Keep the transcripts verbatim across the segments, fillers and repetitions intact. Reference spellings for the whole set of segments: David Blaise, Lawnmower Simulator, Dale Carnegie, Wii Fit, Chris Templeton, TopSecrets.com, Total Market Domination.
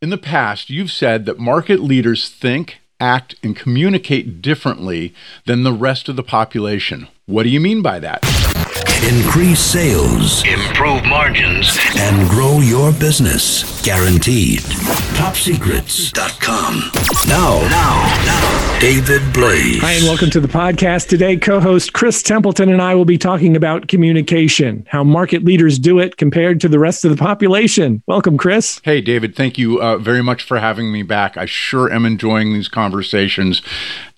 In the past, you've said that market leaders think, act, and communicate differently than the rest of the population. What do you mean by that? Increase sales, improve margins, and grow your business. Guaranteed. Top Secrets dot com. Now, now, now, David Blaise. Hi, and welcome to the podcast. Today, co-host Chris Templeton and I will be talking about communication, how market leaders do it compared to the rest of the population. Welcome, Chris. Hey, David. Thank you uh, very much for having me back. I sure am enjoying these conversations.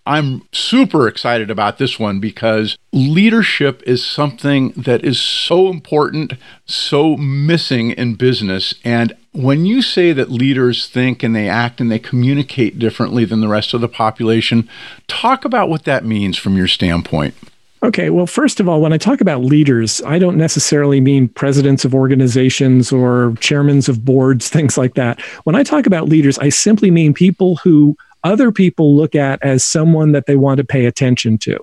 I'm super excited about this one because leadership is something that is so important, so missing in business. And when you say that leaders think and they act and they communicate differently than the rest of the population, talk about what that means from your standpoint. Okay. Well, first of all, when I talk about leaders, I don't necessarily mean presidents of organizations or chairmen of boards, things like that. When I talk about leaders, I simply mean people who other people look at as someone that they want to pay attention to.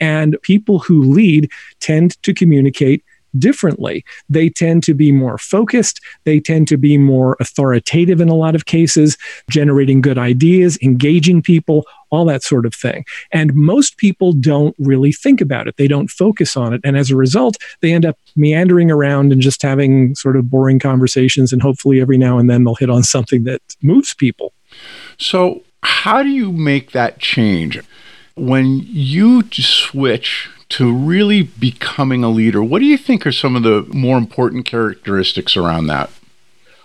And people who lead tend to communicate differently. They tend to be more focused. They tend to be more authoritative in a lot of cases, generating good ideas, engaging people, all that sort of thing. And most people don't really think about it. They don't focus on it. And as a result, they end up meandering around and just having sort of boring conversations. And hopefully every now and then they'll hit on something that moves people. So, how do you make that change? When you switch to really becoming a leader, what do you think are some of the more important characteristics around that?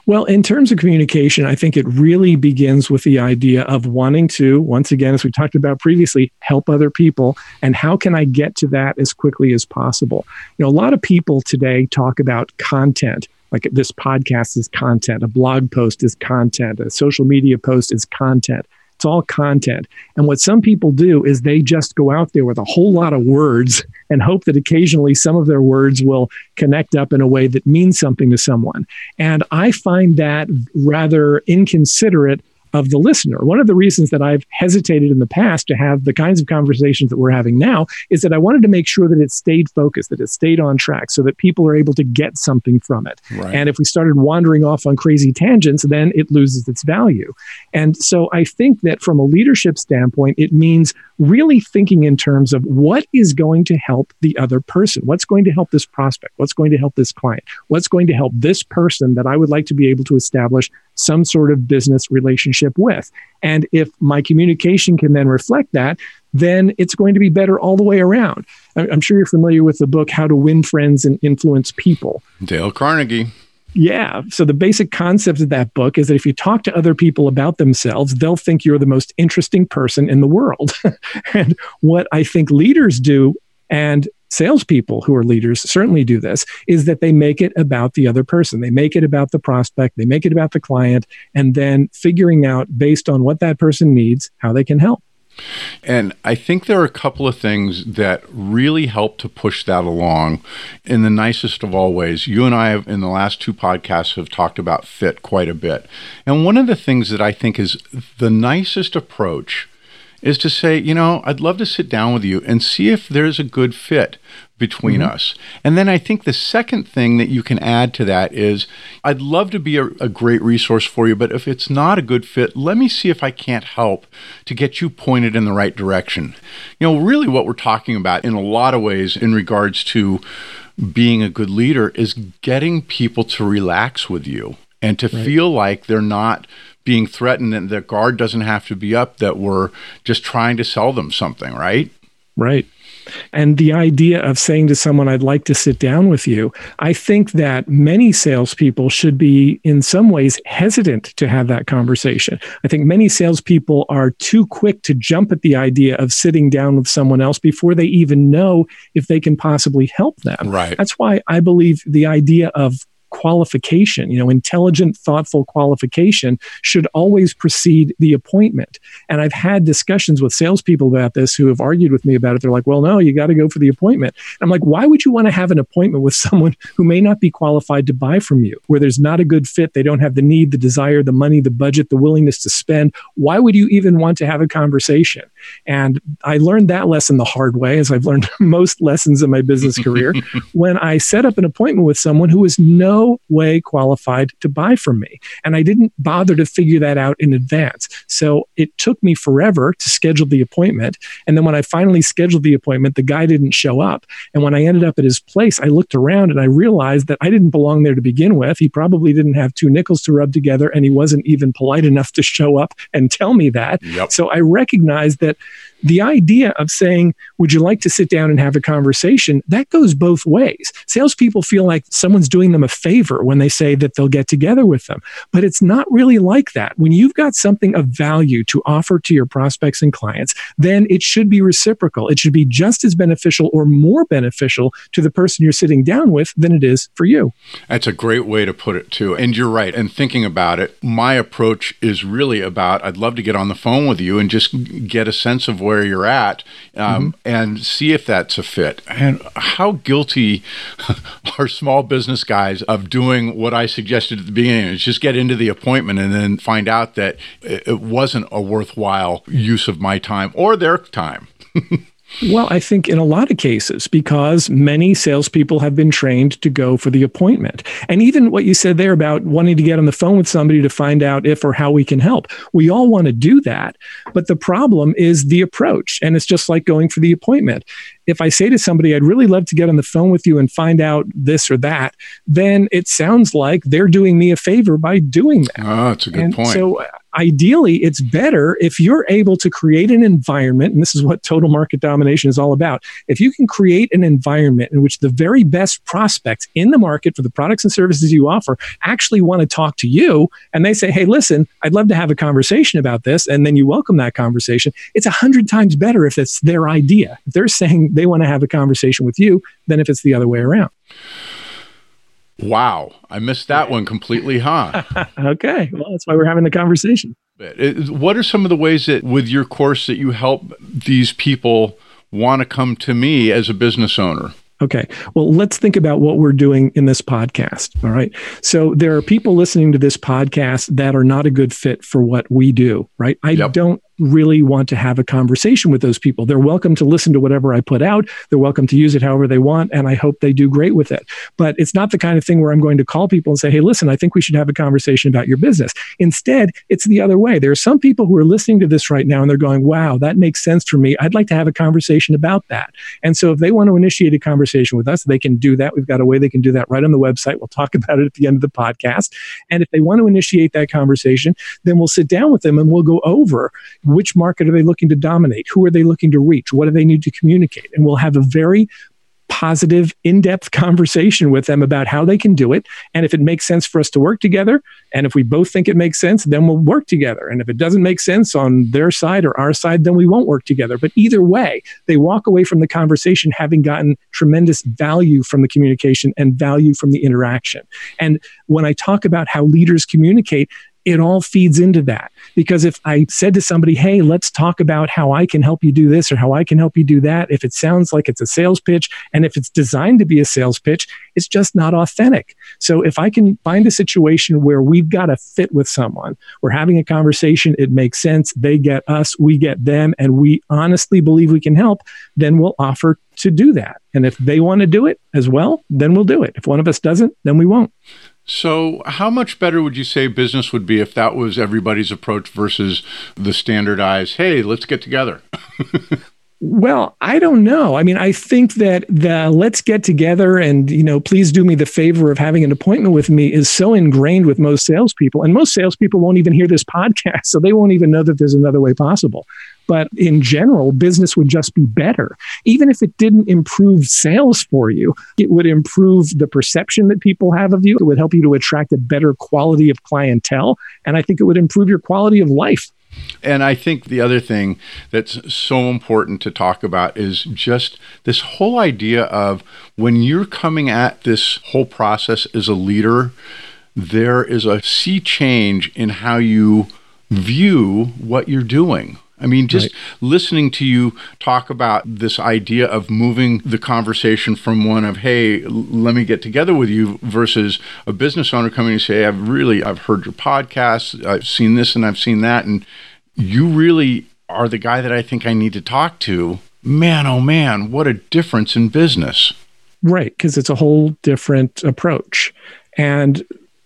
Well, in terms of communication, I think it really begins with the idea of wanting to, once again, as we talked about previously, help other people. And how can I get to that as quickly as possible? You know, a lot of people today talk about content. Like this podcast is content, a blog post is content, a social media post is content. It's all content. And what some people do is they just go out there with a whole lot of words and hope that occasionally some of their words will connect up in a way that means something to someone. And I find that rather inconsiderate of the listener. One of the reasons that I've hesitated in the past to have the kinds of conversations that we're having now is that I wanted to make sure that it stayed focused, that it stayed on track so that people are able to get something from it. Right. And if we started wandering off on crazy tangents, then it loses its value. And so I think that from a leadership standpoint, it means really thinking in terms of what is going to help the other person, what's going to help this prospect, what's going to help this client, what's going to help this person that I would like to be able to establish some sort of business relationship with. And if my communication can then reflect that, then it's going to be better all the way around. I'm sure you're familiar with the book, How to Win Friends and Influence People. Dale Carnegie. Yeah. So the basic concept of that book is that if you talk to other people about themselves, they'll think you're the most interesting person in the world. And what I think leaders do, and salespeople who are leaders certainly do this, is that they make it about the other person. They make it about the prospect. They make it about the client, and then figuring out based on what that person needs, how they can help. And I think there are a couple of things that really help to push that along in the nicest of all ways. You and I have, in the last two podcasts, have talked about fit quite a bit. And one of the things that I think is the nicest approach is to say, you know, I'd love to sit down with you and see if there's a good fit between mm-hmm. us. And then I think the second thing that you can add to that is, I'd love to be a, a great resource for you, but if it's not a good fit, let me see if I can't help to get you pointed in the right direction. You know, really what we're talking about in a lot of ways in regards to being a good leader is getting people to relax with you and to right. feel like they're not being threatened, and their guard doesn't have to be up, that we're just trying to sell them something, right? Right. And the idea of saying to someone, I'd like to sit down with you, I think that many salespeople should be in some ways hesitant to have that conversation. I think many salespeople are too quick to jump at the idea of sitting down with someone else before they even know if they can possibly help them. Right. That's why I believe the idea of qualification, you know, intelligent, thoughtful qualification should always precede the appointment. And I've had discussions with salespeople about this who have argued with me about it. They're like, well, no, you got to go for the appointment. And I'm like, why would you want to have an appointment with someone who may not be qualified to buy from you, where there's not a good fit, they don't have the need, the desire, the money, the budget, the willingness to spend? Why would you even want to have a conversation? And I learned that lesson the hard way, as I've learned most lessons in my business career, when I set up an appointment with someone who was no no way qualified to buy from me. And I didn't bother to figure that out in advance. So it took me forever to schedule the appointment. And then when I finally scheduled the appointment, the guy didn't show up. And when I ended up at his place, I looked around and I realized that I didn't belong there to begin with. He probably didn't have two nickels to rub together, and he wasn't even polite enough to show up and tell me that. Yep. So I recognized that the idea of saying, would you like to sit down and have a conversation, that goes both ways. Salespeople feel like someone's doing them a favor when they say that they'll get together with them, but it's not really like that. When you've got something of value to offer to your prospects and clients, then it should be reciprocal. It should be just as beneficial or more beneficial to the person you're sitting down with than it is for you. That's a great way to put it too. And you're right. And thinking about it, my approach is really about, I'd love to get on the phone with you and just get a sense of where you're at um, mm-hmm. and see if that's a fit. And how guilty are small business guys of doing what I suggested at the beginning, is just get into the appointment and then find out that it wasn't a worthwhile use of my time or their time. Well, I think in a lot of cases, because many salespeople have been trained to go for the appointment. And even what you said there about wanting to get on the phone with somebody to find out if or how we can help. We all want to do that. But the problem is the approach. And it's just like going for the appointment. If I say to somebody, I'd really love to get on the phone with you and find out this or that, then it sounds like they're doing me a favor by doing that. Oh, that's a good and point. So ideally, it's better if you're able to create an environment, and this is what total market domination is all about. If you can create an environment in which the very best prospects in the market for the products and services you offer actually want to talk to you, and they say, hey, listen, I'd love to have a conversation about this, and then you welcome that conversation, it's a hundred times better if it's their idea. If they're saying they want to have a conversation with you than if it's the other way around. Wow. I missed that one completely, huh? Okay. Well, that's why we're having the conversation. What are some of the ways that with your course that you help these people want to come to me as a business owner? Okay. Well, let's think about what we're doing in this podcast. All right. So there are people listening to this podcast that are not a good fit for what we do, right? I yep. don't really want to have a conversation with those people. They're welcome to listen to whatever I put out. They're welcome to use it however they want. And I hope they do great with it. But it's not the kind of thing where I'm going to call people and say, hey, listen, I think we should have a conversation about your business. Instead, it's the other way. There are some people who are listening to this right now and they're going, wow, that makes sense for me. I'd like to have a conversation about that. And so if they want to initiate a conversation with us, they can do that. We've got a way they can do that right on the website. We'll talk about it at the end of the podcast. And if they want to initiate that conversation, then we'll sit down with them and we'll go over which market are they looking to dominate? Who are they looking to reach? What do they need to communicate? And we'll have a very positive, in-depth conversation with them about how they can do it. And if it makes sense for us to work together, and if we both think it makes sense, then we'll work together. And if it doesn't make sense on their side or our side, then we won't work together. But either way, they walk away from the conversation having gotten tremendous value from the communication and value from the interaction. And when I talk about how leaders communicate, it all feeds into that. Because if I said to somebody, hey, let's talk about how I can help you do this or how I can help you do that, if it sounds like it's a sales pitch, and if it's designed to be a sales pitch, it's just not authentic. So if I can find a situation where we've got a fit with someone, we're having a conversation, it makes sense, they get us, we get them, and we honestly believe we can help, then we'll offer to do that. And if they want to do it as well, then we'll do it. If one of us doesn't, then we won't. So how much better would you say business would be if that was everybody's approach versus the standardized, hey, let's get together? Well, I don't know. I mean, I think that the let's get together and, you know, please do me the favor of having an appointment with me is so ingrained with most salespeople. And most salespeople won't even hear this podcast, so they won't even know that there's another way possible. But in general, business would just be better. Even if it didn't improve sales for you, it would improve the perception that people have of you. It would help you to attract a better quality of clientele. And I think it would improve your quality of life. And I think the other thing that's so important to talk about is just this whole idea of when you're coming at this whole process as a leader, there is a sea change in how you view what you're doing. I mean, just right. listening to you talk about this idea of moving the conversation from one of, hey, let me get together with you versus a business owner coming and say, I've really, I've heard your podcast, I've seen this and I've seen that, and you really are the guy that I think I need to talk to. Man, oh man, what a difference in business. Right, because it's a whole different approach. And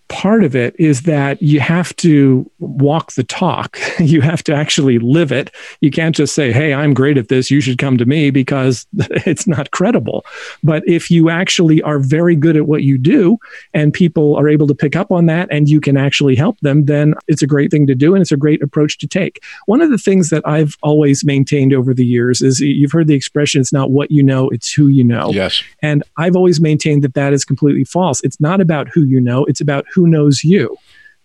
part of it is that you have to walk the talk. You have to actually live it. You can't just say, hey, I'm great at this, you should come to me, because it's not credible. But if you actually are very good at what you do and people are able to pick up on that and you can actually help them, then it's a great thing to do and it's a great approach to take. One of the things that I've always maintained over the years is, you've heard the expression, it's not what you know, it's who you know. Yes. And I've always maintained that that is completely false. It's not about who you know, it's about who Who knows you.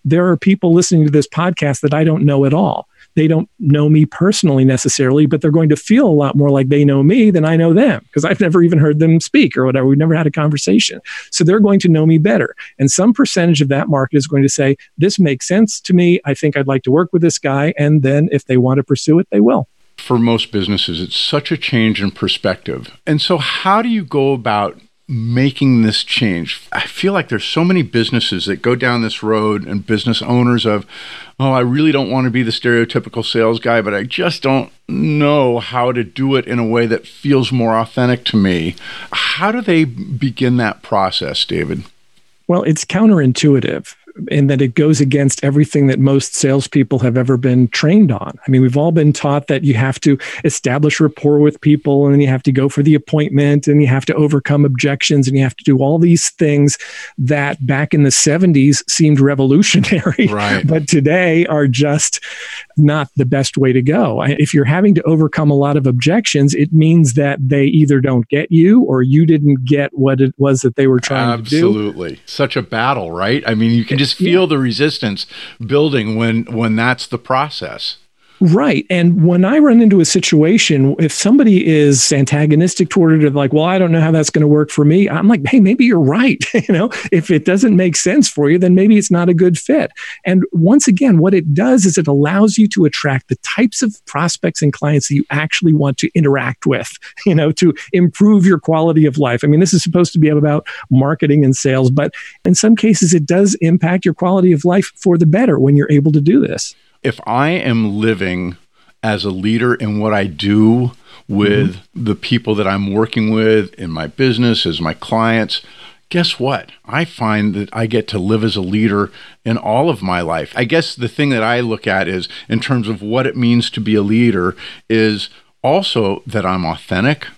There are people listening to this podcast that I don't know at all. They don't know me personally necessarily, but they're going to feel a lot more like they know me than I know them, because I've never even heard them speak or whatever. We've never had a conversation. So they're going to know me better. And some percentage of that market is going to say, this makes sense to me. I think I'd like to work with this guy. And then if they want to pursue it, they will. For most businesses, it's such a change in perspective. And so how do you go about making this change? I feel like there's so many businesses that go down this road, and business owners of, oh, I really don't want to be the stereotypical sales guy, but I just don't know how to do it in a way that feels more authentic to me. How do they begin that process, David? Well, it's counterintuitive, in that it goes against everything that most salespeople have ever been trained on. I mean, we've all been taught that you have to establish rapport with people, and then you have to go for the appointment, and you have to overcome objections, and you have to do all these things that back in the seventies seemed revolutionary, right, but today are just not the best way to go. If you're having to overcome a lot of objections, it means that they either don't get you or you didn't get what it was that they were trying Absolutely. to do. Absolutely. Such a battle, right? I mean, you can just feel yeah. the resistance building when when that's the process. Right. And when I run into a situation, if somebody is antagonistic toward it, like, well, I don't know how that's going to work for me, I'm like, hey, maybe you're right. You know, if it doesn't make sense for you, then maybe it's not a good fit. And once again, what it does is it allows you to attract the types of prospects and clients that you actually want to interact with, you know, to improve your quality of life. I mean, this is supposed to be about marketing and sales, but in some cases, it does impact your quality of life for the better when you're able to do this. If I am living as a leader in what I do with mm-hmm. the people that I'm working with in my business, as my clients, guess what? I find that I get to live as a leader in all of my life. I guess the thing that I look at is, in terms of what it means to be a leader, is also that I'm authentic.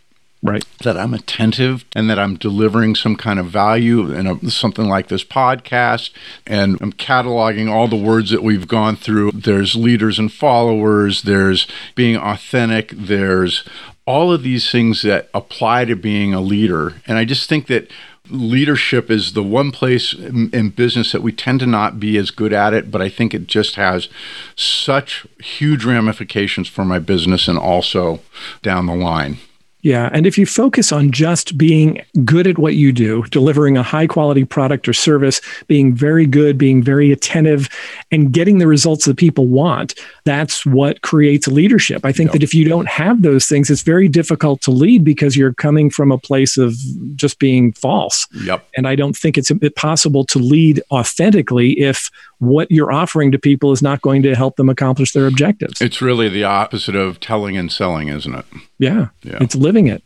Right. That I'm attentive and that I'm delivering some kind of value in a, something like this podcast. And I'm cataloging all the words that we've gone through. There's leaders and followers. There's being authentic. There's all of these things that apply to being a leader. And I just think that leadership is the one place in, in business that we tend to not be as good at it, but I think it just has such huge ramifications for my business and also down the line. Yeah. And if you focus on just being good at what you do, delivering a high quality product or service, being very good, being very attentive, and getting the results that people want, that's what creates leadership. I think yeah. that if you don't have those things, it's very difficult to lead, because you're coming from a place of just being false. Yep. And I don't think it's possible to lead authentically if what you're offering to people is not going to help them accomplish their objectives. It's really the opposite of telling and selling, isn't it? Yeah. yeah. It's living it.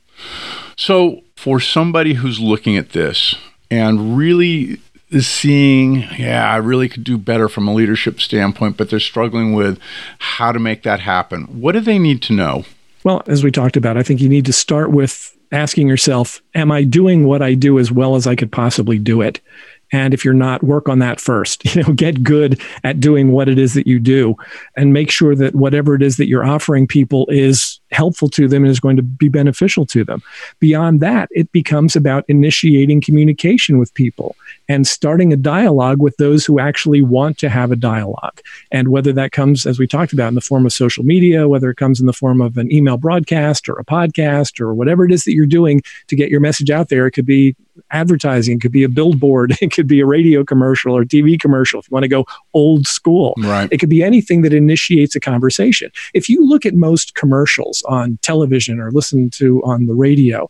So for somebody who's looking at this and really is seeing, yeah, I really could do better from a leadership standpoint, but they're struggling with how to make that happen, what do they need to know? Well, as we talked about, I think you need to start with asking yourself, am I doing what I do as well as I could possibly do it? And if you're not, work on that first. You know, get good at doing what it is that you do, and make sure that whatever it is that you're offering people is helpful to them and is going to be beneficial to them. Beyond that, it becomes about initiating communication with people and starting a dialogue with those who actually want to have a dialogue. And whether that comes, as we talked about, in the form of social media, whether it comes in the form of an email broadcast or a podcast or whatever it is that you're doing to get your message out there, it could be advertising, it could be a billboard, it could be a radio commercial or T V commercial if you want to go old school. Right. It could be anything that initiates a conversation. If you look at most commercials on television or listen to on the radio,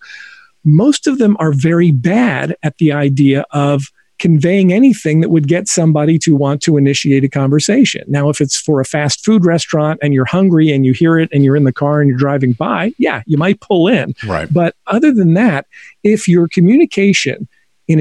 most of them are very bad at the idea of conveying anything that would get somebody to want to initiate a conversation. Now, if it's for a fast food restaurant and you're hungry and you hear it and you're in the car and you're driving by, yeah, you might pull in. Right. But other than that, if your communication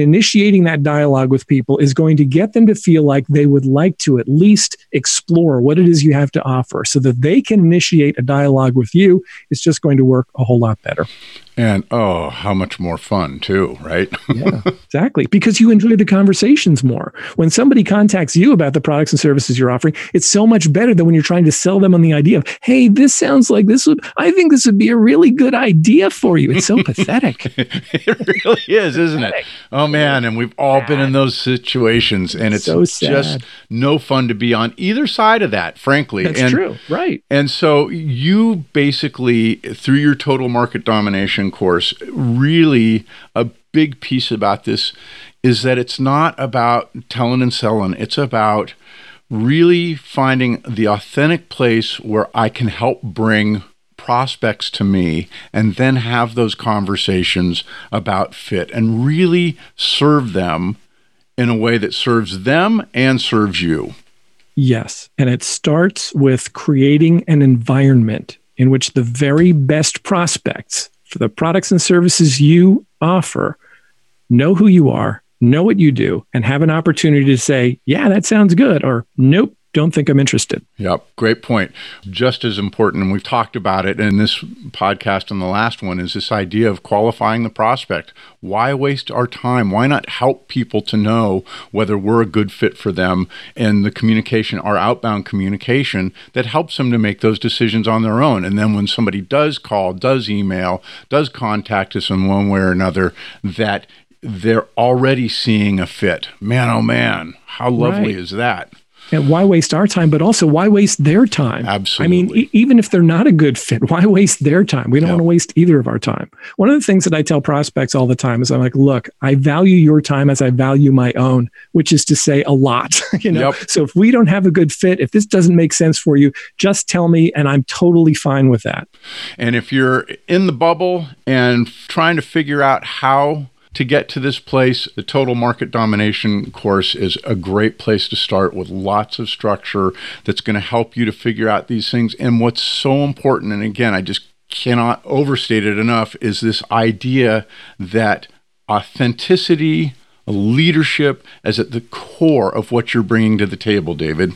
in initiating that dialogue with people is going to get them to feel like they would like to at least explore what it is you have to offer so that they can initiate a dialogue with you. It's just going to work a whole lot better. And, oh, how much more fun too, right? Yeah, exactly. Because you enjoy the conversations more. When somebody contacts you about the products and services you're offering, it's so much better than when you're trying to sell them on the idea of, hey, this sounds like this would, I think this would be a really good idea for you. It's so pathetic. It really is, isn't it? Oh man. And we've all been in those situations, and it's so just no fun to be on either side of that, frankly. That's and, true. Right. And so you basically, through your Total Market Domination course, really a big piece about this is that it's not about telling and selling. It's about really finding the authentic place where I can help bring prospects to me and then have those conversations about fit and really serve them in a way that serves them and serves you. Yes. And it starts with creating an environment in which the very best prospects for the products and services you offer, know who you are, know what you do, and have an opportunity to say, yeah, that sounds good, or nope, don't think I'm interested. Yep, great point. Just as important, and we've talked about it in this podcast and the last one, is this idea of qualifying the prospect. Why waste our time? Why not help people to know whether we're a good fit for them, and the communication, our outbound communication, that helps them to make those decisions on their own. And then when somebody does call, does email, does contact us in one way or another, that they're already seeing a fit. Man, oh man, how lovely is that? And why waste our time, but also why waste their time? Absolutely. I mean, e- even if they're not a good fit, why waste their time? We don't yeah. want to waste either of our time. One of the things that I tell prospects all the time is I'm like, look, I value your time as I value my own, which is to say a lot. you know. Yep. So if we don't have a good fit, if this doesn't make sense for you, just tell me and I'm totally fine with that. And if you're in the bubble and trying to figure out how to get to this place, the Total Market Domination course is a great place to start, with lots of structure that's going to help you to figure out these things. And what's so important, and again, I just cannot overstate it enough, is this idea that authenticity, leadership is at the core of what you're bringing to the table, David.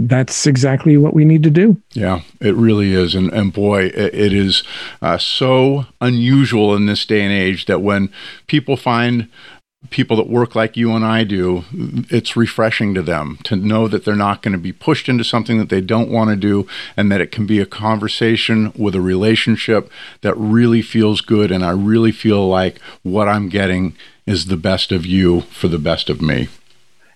That's exactly what we need to do. Yeah, it really is. And and boy, it, it is uh, so unusual in this day and age that when people find people that work like you and I do, it's refreshing to them to know that they're not going to be pushed into something that they don't want to do, and that it can be a conversation with a relationship that really feels good. And I really feel like what I'm getting is the best of you for the best of me.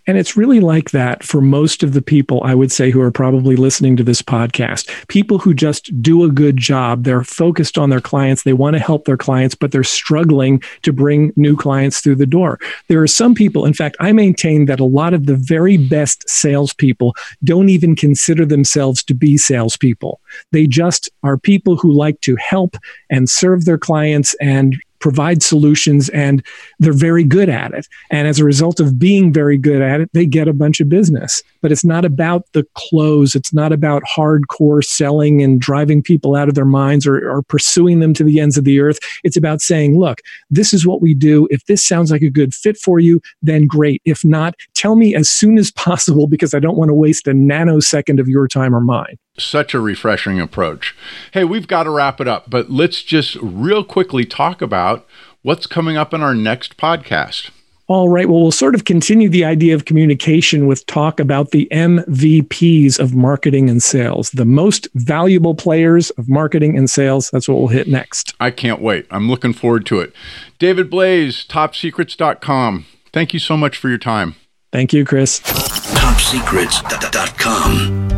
And it's really like that for most of the people, I would say, who are probably listening to this podcast. People who just do a good job. They're focused on their clients. They want to help their clients, but they're struggling to bring new clients through the door. There are some people, in fact, I maintain that a lot of the very best salespeople don't even consider themselves to be salespeople. They just are people who like to help and serve their clients and provide solutions, and they're very good at it. And as a result of being very good at it, they get a bunch of business. But it's not about the close. It's not about hardcore selling and driving people out of their minds or, or pursuing them to the ends of the earth. It's about saying, look, this is what we do. If this sounds like a good fit for you, then great. If not, tell me as soon as possible, because I don't want to waste a nanosecond of your time or mine. Such a refreshing approach. Hey, we've got to wrap it up, but let's just real quickly talk about what's coming up in our next podcast. All right. Well, we'll sort of continue the idea of communication with talk about the M V Ps of marketing and sales, the most valuable players of marketing and sales. That's what we'll hit next. I can't wait. I'm looking forward to it. David Blaise, top secrets dot com. Thank you so much for your time. Thank you, Chris. top secrets dot com.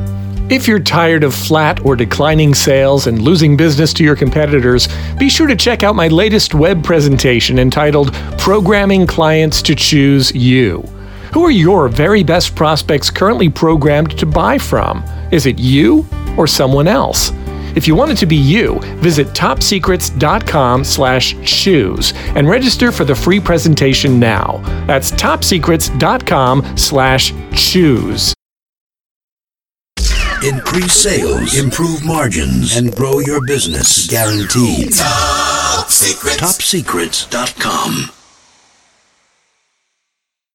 If you're tired of flat or declining sales and losing business to your competitors, be sure to check out my latest web presentation entitled Programming Clients to Choose You. Who are your very best prospects currently programmed to buy from? Is it you or someone else? If you want it to be you, visit top secrets dot com slash choose and register for the free presentation now. That's top secrets dot com slash choose. Increase sales, improve margins, and grow your business. Guaranteed. Top Secrets. top secrets dot com